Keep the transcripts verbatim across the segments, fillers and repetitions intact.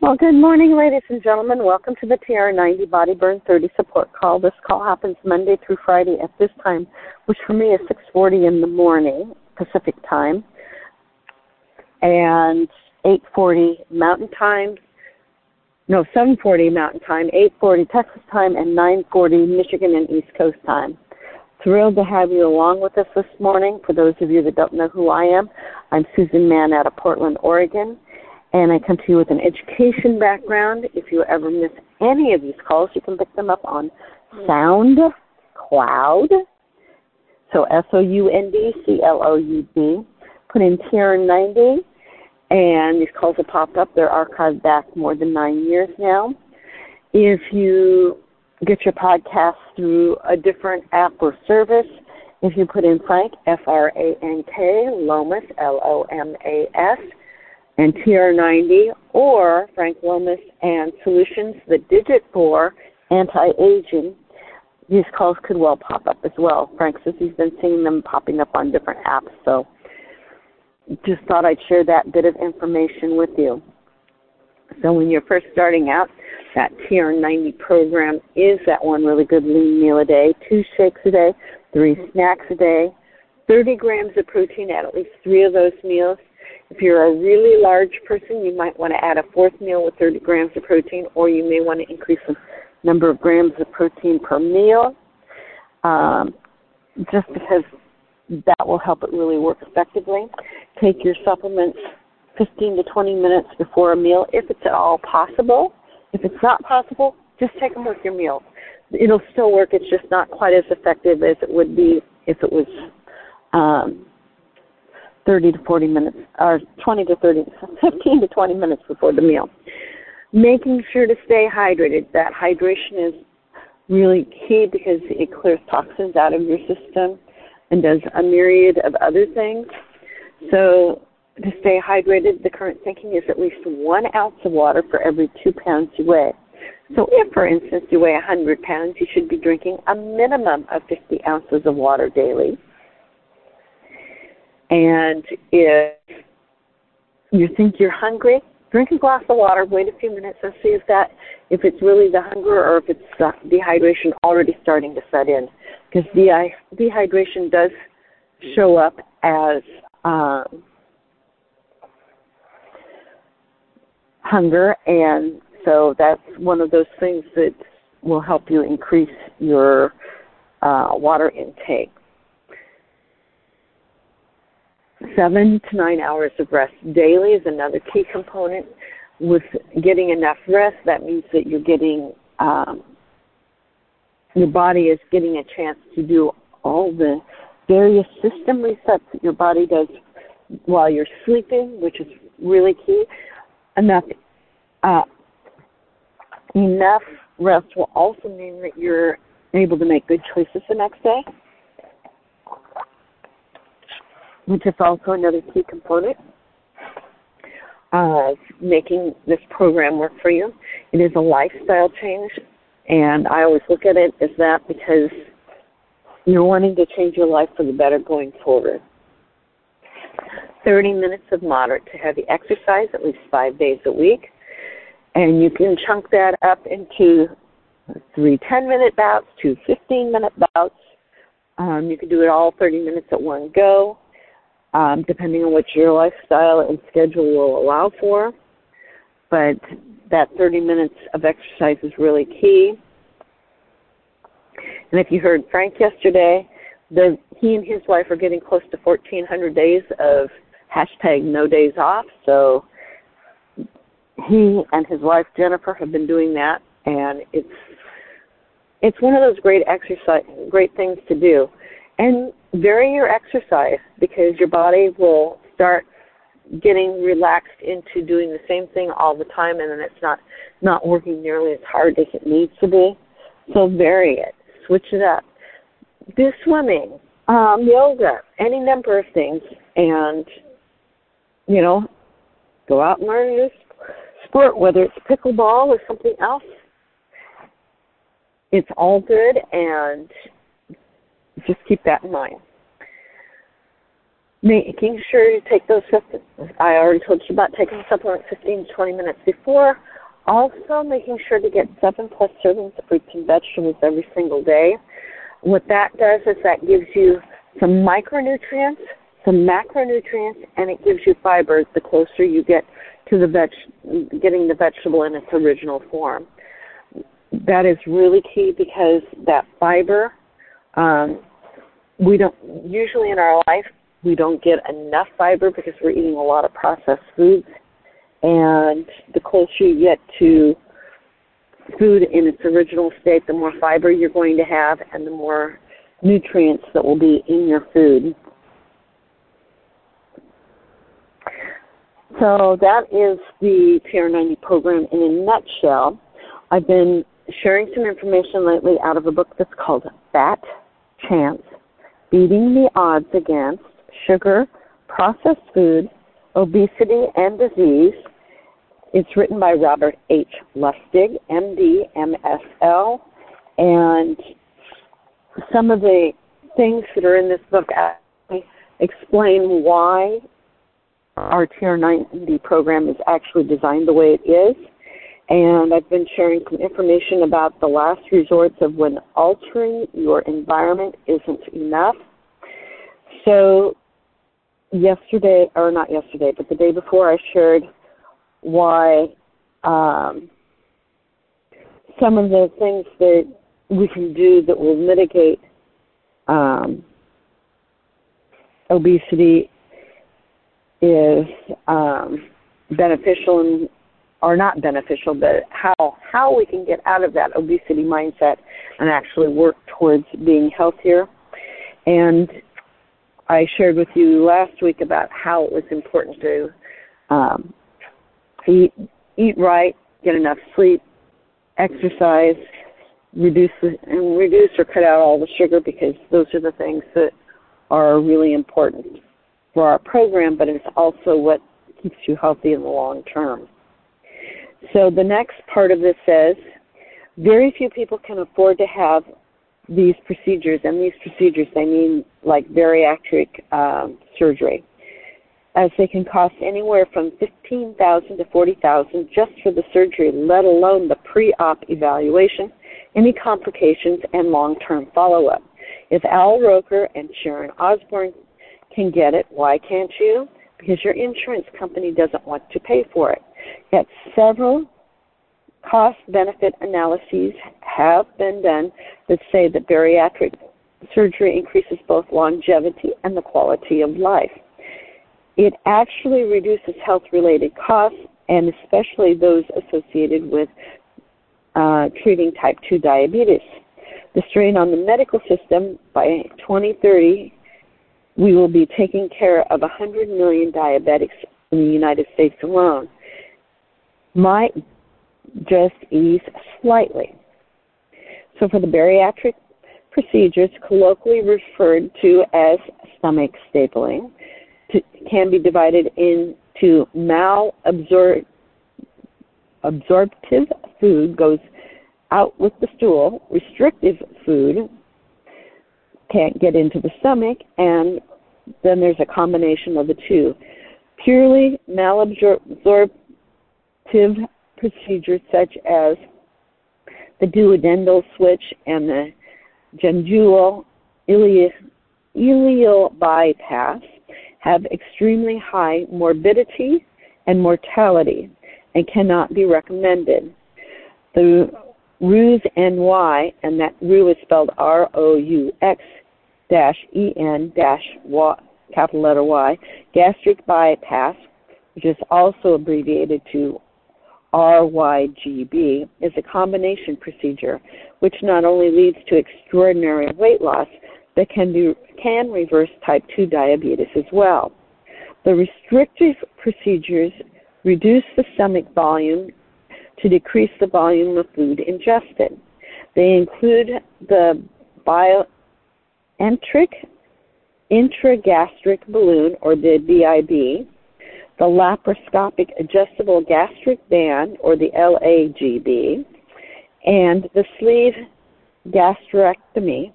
Well, good morning, ladies and gentlemen. Welcome to the T R ninety Body Burn thirty Support Call. This call happens Monday through Friday at this time, which for me is six forty in the morning, Pacific time, and eight forty Mountain time. No, seven forty Mountain time, eight forty Texas time, and nine forty Michigan and East Coast time. Thrilled to have you along with us this morning. For those of you that don't know who I am, I'm Susan Mann out of Portland, Oregon, and I come to you with an education background. If you ever miss any of these calls, you can pick them up on SoundCloud, so S O U N D C L O U D. Put in T R ninety. And these calls have popped up. They're archived back more than nine years now. If you get your podcast through a different app or service, if you put in Frank, F R A N K, Lomas, L O M A S, and T R ninety, or Frank Wellness and Solutions, the digit for anti-aging, these calls could well pop up as well. Frank says he's been seeing them popping up on different apps, so just thought I'd share that bit of information with you. So when you're first starting out, that T R ninety program is that one really good lean meal a day, two shakes a day, three snacks a day, thirty grams of protein at at least three of those meals. If you're a really large person, you might want to add a fourth meal with thirty grams of protein, or you may want to increase the number of grams of protein per meal, um, just because that will help it really work effectively. Take your supplements fifteen to twenty minutes before a meal, if it's at all possible. If it's not possible, just take them with your meal. It'll still work. It's just not quite as effective as it would be if it was um, thirty to forty minutes, or twenty to thirty, fifteen to twenty minutes before the meal. Making sure to stay hydrated. That hydration is really key because it clears toxins out of your system and does a myriad of other things. So to stay hydrated, the current thinking is at least one ounce of water for every two pounds you weigh. So if, for instance, you weigh one hundred pounds, you should be drinking a minimum of fifty ounces of water daily. And if you think you're hungry, drink a glass of water, wait a few minutes and see if that, if it's really the hunger or if it's the dehydration already starting to set in. Because de- dehydration does show up as um, hunger, and so that's one of those things that will help you increase your uh, water intake. Seven to nine hours of rest daily is another key component. With getting enough rest, that means that you're getting um, your body is getting a chance to do all the various system resets that your body does while you're sleeping, which is really key. Enough uh, enough rest will also mean that you're able to make good choices the next day, which is also another key component of making this program work for you. It is a lifestyle change, and I always look at it as that because you're wanting to change your life for the better going forward. thirty minutes of moderate to heavy exercise, at least five days a week, and you can chunk that up into three ten-minute bouts, two fifteen-minute bouts. Um, you can do it all thirty minutes at one go, um, depending on what your lifestyle and schedule will allow for. But that thirty minutes of exercise is really key. And if you heard Frank yesterday, the, he and his wife are getting close to fourteen hundred days of hashtag no days off. So he and his wife, Jennifer, have been doing that, and it's it's one of those great exercise, great things to do. And vary your exercise because your body will start getting relaxed into doing the same thing all the time, and then it's not, not working nearly as hard as it needs to be. So vary it. Switch it up. Do swimming, um, yoga, any number of things. And, you know, go out and learn a new sport, whether it's pickleball or something else. It's all good, and just keep that in mind. making sure you take those supplements. I already told you about taking supplements fifteen to twenty minutes before. Also, making sure to get seven plus servings of fruits and vegetables every single day. What that does is that gives you some micronutrients, some macronutrients, and it gives you fiber the closer you get to the veg- getting the vegetable in its original form. That is really key because that fiber, um, we don't usually in our life, we don't get enough fiber because we're eating a lot of processed foods. And the closer you get to food in its original state, the more fiber you're going to have and the more nutrients that will be in your food. So that is the T R ninety program in a nutshell. I've been sharing some information lately out of a book that's called Fat Chance, Beating the Odds Against Sugar, Processed Food, Obesity, and Disease. It's written by Robert H. Lustig, M D, M S L, and some of the things that are in this book actually explain why our T R ninety program is actually designed the way it is. And I've been sharing some information about the last resorts of when altering your environment isn't enough. So yesterday, or not yesterday, but the day before, I shared why um, some of the things that we can do that will mitigate um, obesity is um, beneficial and are not beneficial, but how how we can get out of that obesity mindset and actually work towards being healthier. And I shared with you last week about how it was important to um, eat, eat right, get enough sleep, exercise, reduce and reduce or cut out all the sugar, because those are the things that are really important for our program, but it's also what keeps you healthy in the long term. So the next part of this says, very few people can afford to have these procedures, and these procedures, they mean like bariatric um, surgery, as they can cost anywhere from fifteen thousand dollars to forty thousand dollars just for the surgery, let alone the pre-op evaluation, any complications, and long-term follow-up. If Al Roker and Sharon Osborne can get it, why can't you? Because your insurance company doesn't want to pay for it. Yet several cost-benefit analyses have been done that say that bariatric surgery increases both longevity and the quality of life. It actually reduces health-related costs, and especially those associated with uh, treating type two diabetes. The strain on the medical system by twenty thirty, we will be taking care of one hundred million diabetics in the United States alone. Might just ease slightly. So for the bariatric procedures, colloquially referred to as stomach stapling, to, can be divided into malabsorptive absorptive food goes out with the stool, restrictive food can't get into the stomach, and then there's a combination of the two. Purely malabsorptive procedures such as the duodenal switch and the gingival ileal, ileal bypass have extremely high morbidity and mortality and cannot be recommended. The Roux-en-Y, and that Roux is spelled R O U X dash E N dash capital letter Y, gastric bypass, which is also abbreviated to R Y G B, is a combination procedure which not only leads to extraordinary weight loss, but can be can reverse type two diabetes as well. The restrictive procedures reduce the stomach volume to decrease the volume of food ingested. They include the bioenteric intragastric balloon, or the B I B, the laparoscopic adjustable gastric band, or the L A G B, and the sleeve gastrectomy,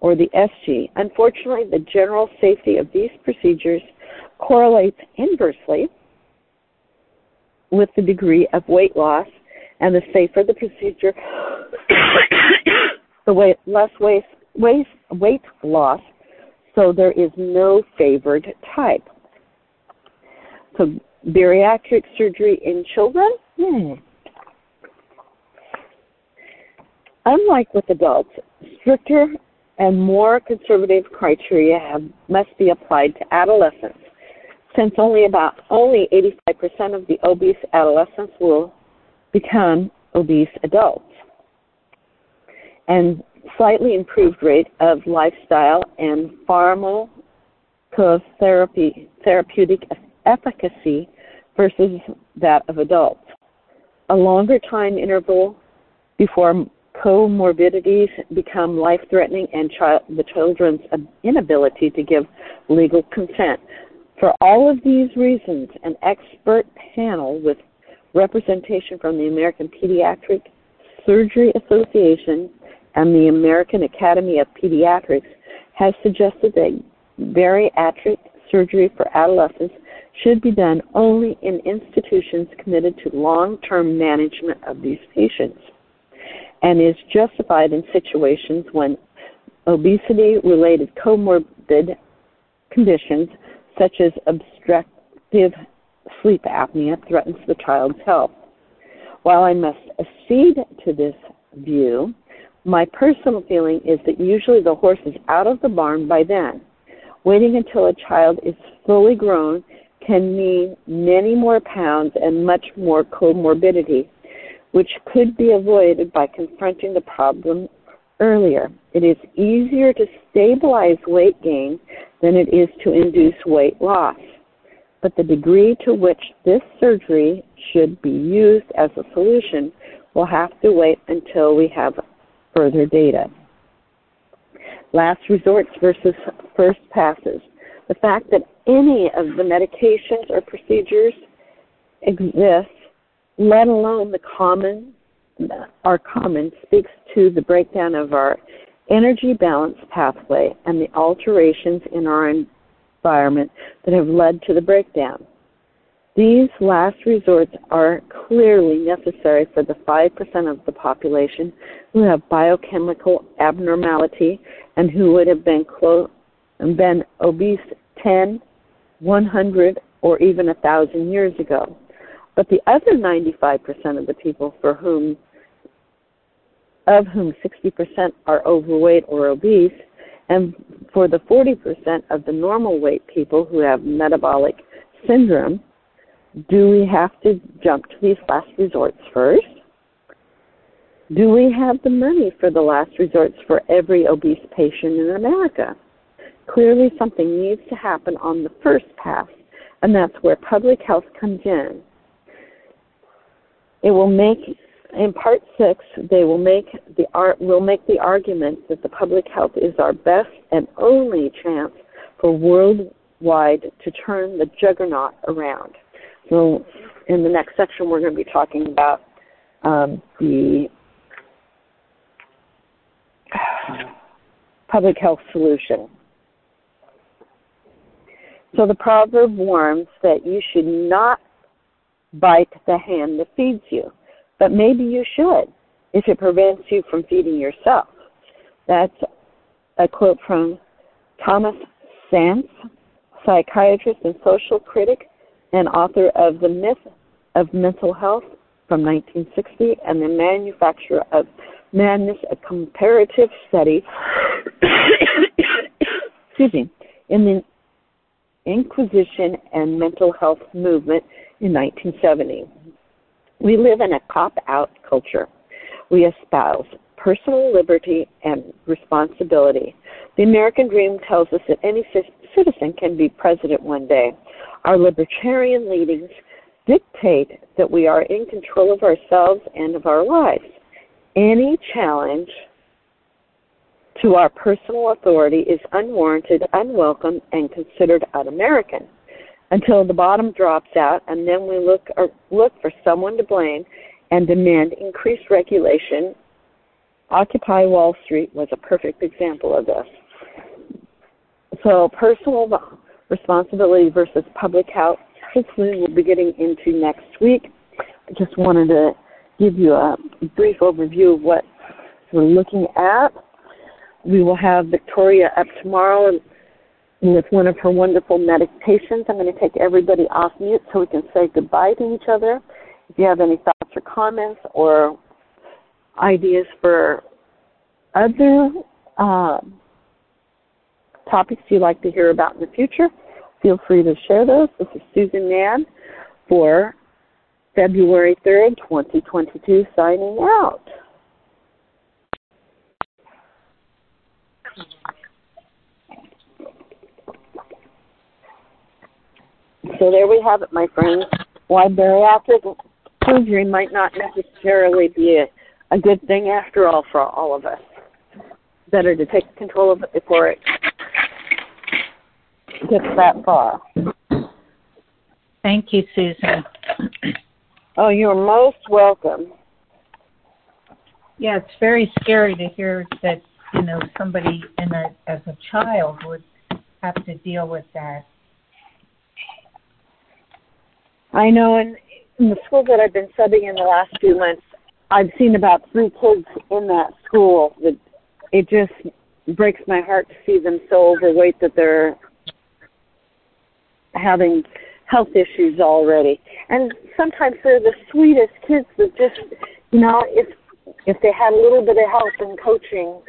or the S G. Unfortunately, the general safety of these procedures correlates inversely with the degree of weight loss, and the safer the procedure, the weight, less weight, weight, weight loss, so there is no favored type. So bariatric surgery in children? Hmm. Unlike with adults, stricter and more conservative criteria have, must be applied to adolescents, since only about only eighty-five percent of the obese adolescents will become obese adults, and slightly improved rate of lifestyle and pharmacotherapy therapeutic efficacy versus that of adults. A longer time interval before comorbidities become life-threatening and child, the children's inability to give legal consent. For all of these reasons, an expert panel with representation from the American Pediatric Surgery Association and the American Academy of Pediatrics has suggested that bariatric surgery for adolescents should be done only in institutions committed to long-term management of these patients, and is justified in situations when obesity-related comorbid conditions such as obstructive sleep apnea threatens the child's health. While I must accede to this view, my personal feeling is that usually the horse is out of the barn by then. Waiting until a child is fully grown can mean many more pounds and much more comorbidity, which could be avoided by confronting the problem earlier. It is easier to stabilize weight gain than it is to induce weight loss, but the degree to which this surgery should be used as a solution will have to wait until we have further data. Last resorts versus first passes. The fact that any of the medications or procedures exist, let alone the common, are common, speaks to the breakdown of our energy balance pathway and the alterations in our environment that have led to the breakdown. These last resorts are clearly necessary for the five percent of the population who have biochemical abnormality and who would have been clo- been obese ten, one hundred, or even one thousand years ago. But the other ninety-five percent of the people for whom, of whom sixty percent are overweight or obese, and for the forty percent of the normal weight people who have metabolic syndrome, do we have to jump to these last resorts first? Do we have the money for the last resorts for every obese patient in America? Clearly something needs to happen on the first pass, and that's where public health comes in. It will make, in part six, they will make the ar- will make the argument that the public health is our best and only chance for worldwide to turn the juggernaut around. So in the next section, we're going to be talking about um, the public health solution. So the proverb warns that you should not bite the hand that feeds you, but maybe you should if it prevents you from feeding yourself. That's a quote from Thomas Szasz, psychiatrist and social critic and author of The Myth of Mental Health from nineteen sixty and The Manufacture of Madness, a comparative study excuse me, in the Inquisition and Mental Health Movement in nineteen seventy. We live in a cop-out culture. We espouse personal liberty and responsibility. The American dream tells us that any citizen can be president one day. Our libertarian leadings dictate that we are in control of ourselves and of our lives. Any challenge to our personal authority is unwarranted, unwelcome, and considered un-American, until the bottom drops out, and then we look or look for someone to blame and demand increased regulation Occupy Wall Street was a perfect example of this. So personal responsibility versus public health, hopefully we'll be getting into next week. I just wanted to give you a brief overview of what we're looking at. We will have Victoria up tomorrow, and with one of her wonderful meditations. I'm going to take everybody off mute so we can say goodbye to each other. If you have any thoughts or comments or ideas for other uh, topics you'd like to hear about in the future, feel free to share those. This is Susan Mann for February third, twenty twenty-two, signing out. So there we have it, my friends. Why bariatric surgery might not necessarily be a, a good thing after all for all of us. Better to take control of it before it gets that far. Thank you, Susan. Oh, you're most welcome. Yeah, it's very scary to hear that, you know, somebody in a, as a child would have to deal with that. I know in, in the school that I've been subbing in the last few months, I've seen about three kids in that school. That it just breaks my heart to see them so overweight that they're having health issues already. And sometimes they're the sweetest kids that just, you know, if if they had a little bit of help and coaching,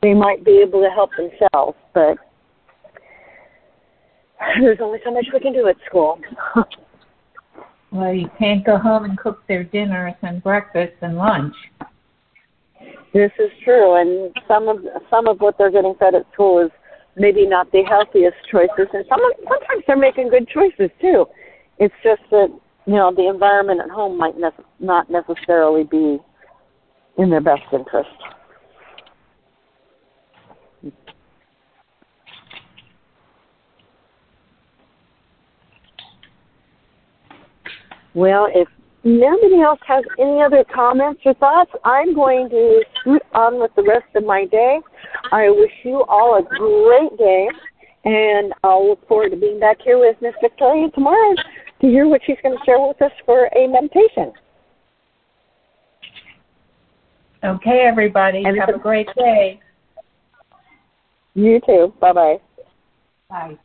they might be able to help themselves. But there's only so much we can do at school. Well, you can't go home and cook their dinners and breakfast and lunch. This is true, and some of some of what they're getting fed at school is maybe not the healthiest choices, and some of, sometimes they're making good choices too. It's just that, you know, the environment at home might ne- not necessarily be in their best interest. Well, if nobody else has any other comments or thoughts, I'm going to scoot on with the rest of my day. I wish you all a great day, and I'll look forward to being back here with Miss Victoria tomorrow to hear what she's going to share with us for a meditation. Okay, everybody. And have a great day. You too. Bye-bye. Bye.